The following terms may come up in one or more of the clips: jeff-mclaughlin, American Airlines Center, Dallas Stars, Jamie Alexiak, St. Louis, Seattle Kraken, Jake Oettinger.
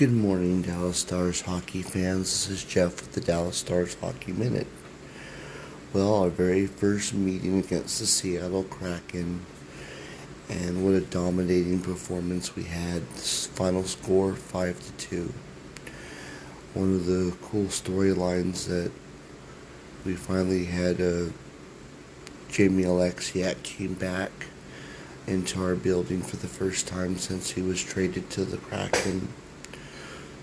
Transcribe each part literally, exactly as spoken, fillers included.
Good morning, Dallas Stars hockey fans. This is Jeff with the Dallas Stars Hockey Minute. Well, our very first meeting against the Seattle Kraken, and what a dominating performance we had. This final score, five to two. One of the cool storylines that we finally had, uh, Jamie Alexiak came back into our building for the first time since he was traded to the Kraken.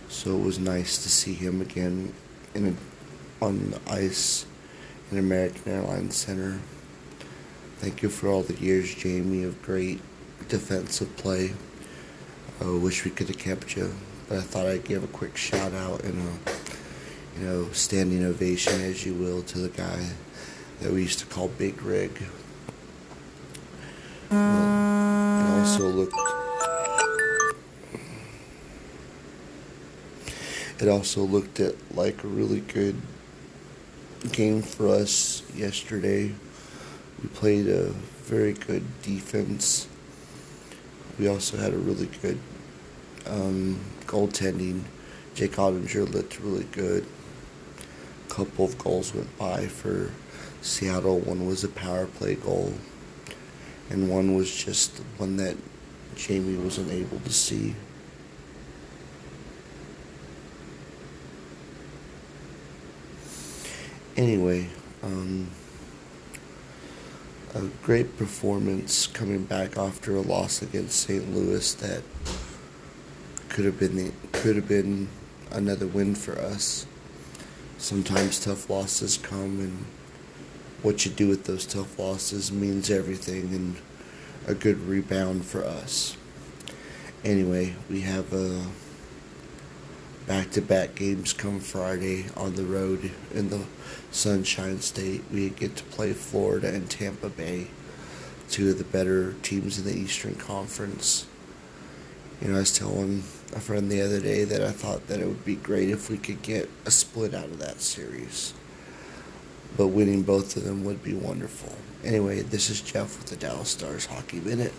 So it was nice to see him again in a, on the ice in American Airlines Center. Thank you for all the years, Jamie, of great defensive play. I uh, wish we could have kept you, but I thought I'd give a quick shout out and a you know standing ovation, as you will, to the guy that we used to call Big Rig. Well, and also looked. It also looked at like a really good game for us yesterday. We played a very good defense. We also had a really good um, goaltending. Jake Oettinger looked really good. A couple of goals went by for Seattle. One was a power play goal, and one was just one that Jamie wasn't able to see. Anyway, um, a great performance coming back after a loss against Saint Louis that could have been the, could have been another win for us. Sometimes tough losses come, and what you do with those tough losses means everything, and a good rebound for us. Anyway, we have a back-to-back games come Friday on the road in the Sunshine State. We get to play Florida and Tampa Bay, two of the better teams in the Eastern Conference. You know, I was telling a friend the other day that I thought that it would be great if we could get a split out of that series, but winning both of them would be wonderful. Anyway, this is Jeff with the Dallas Stars Hockey Minute.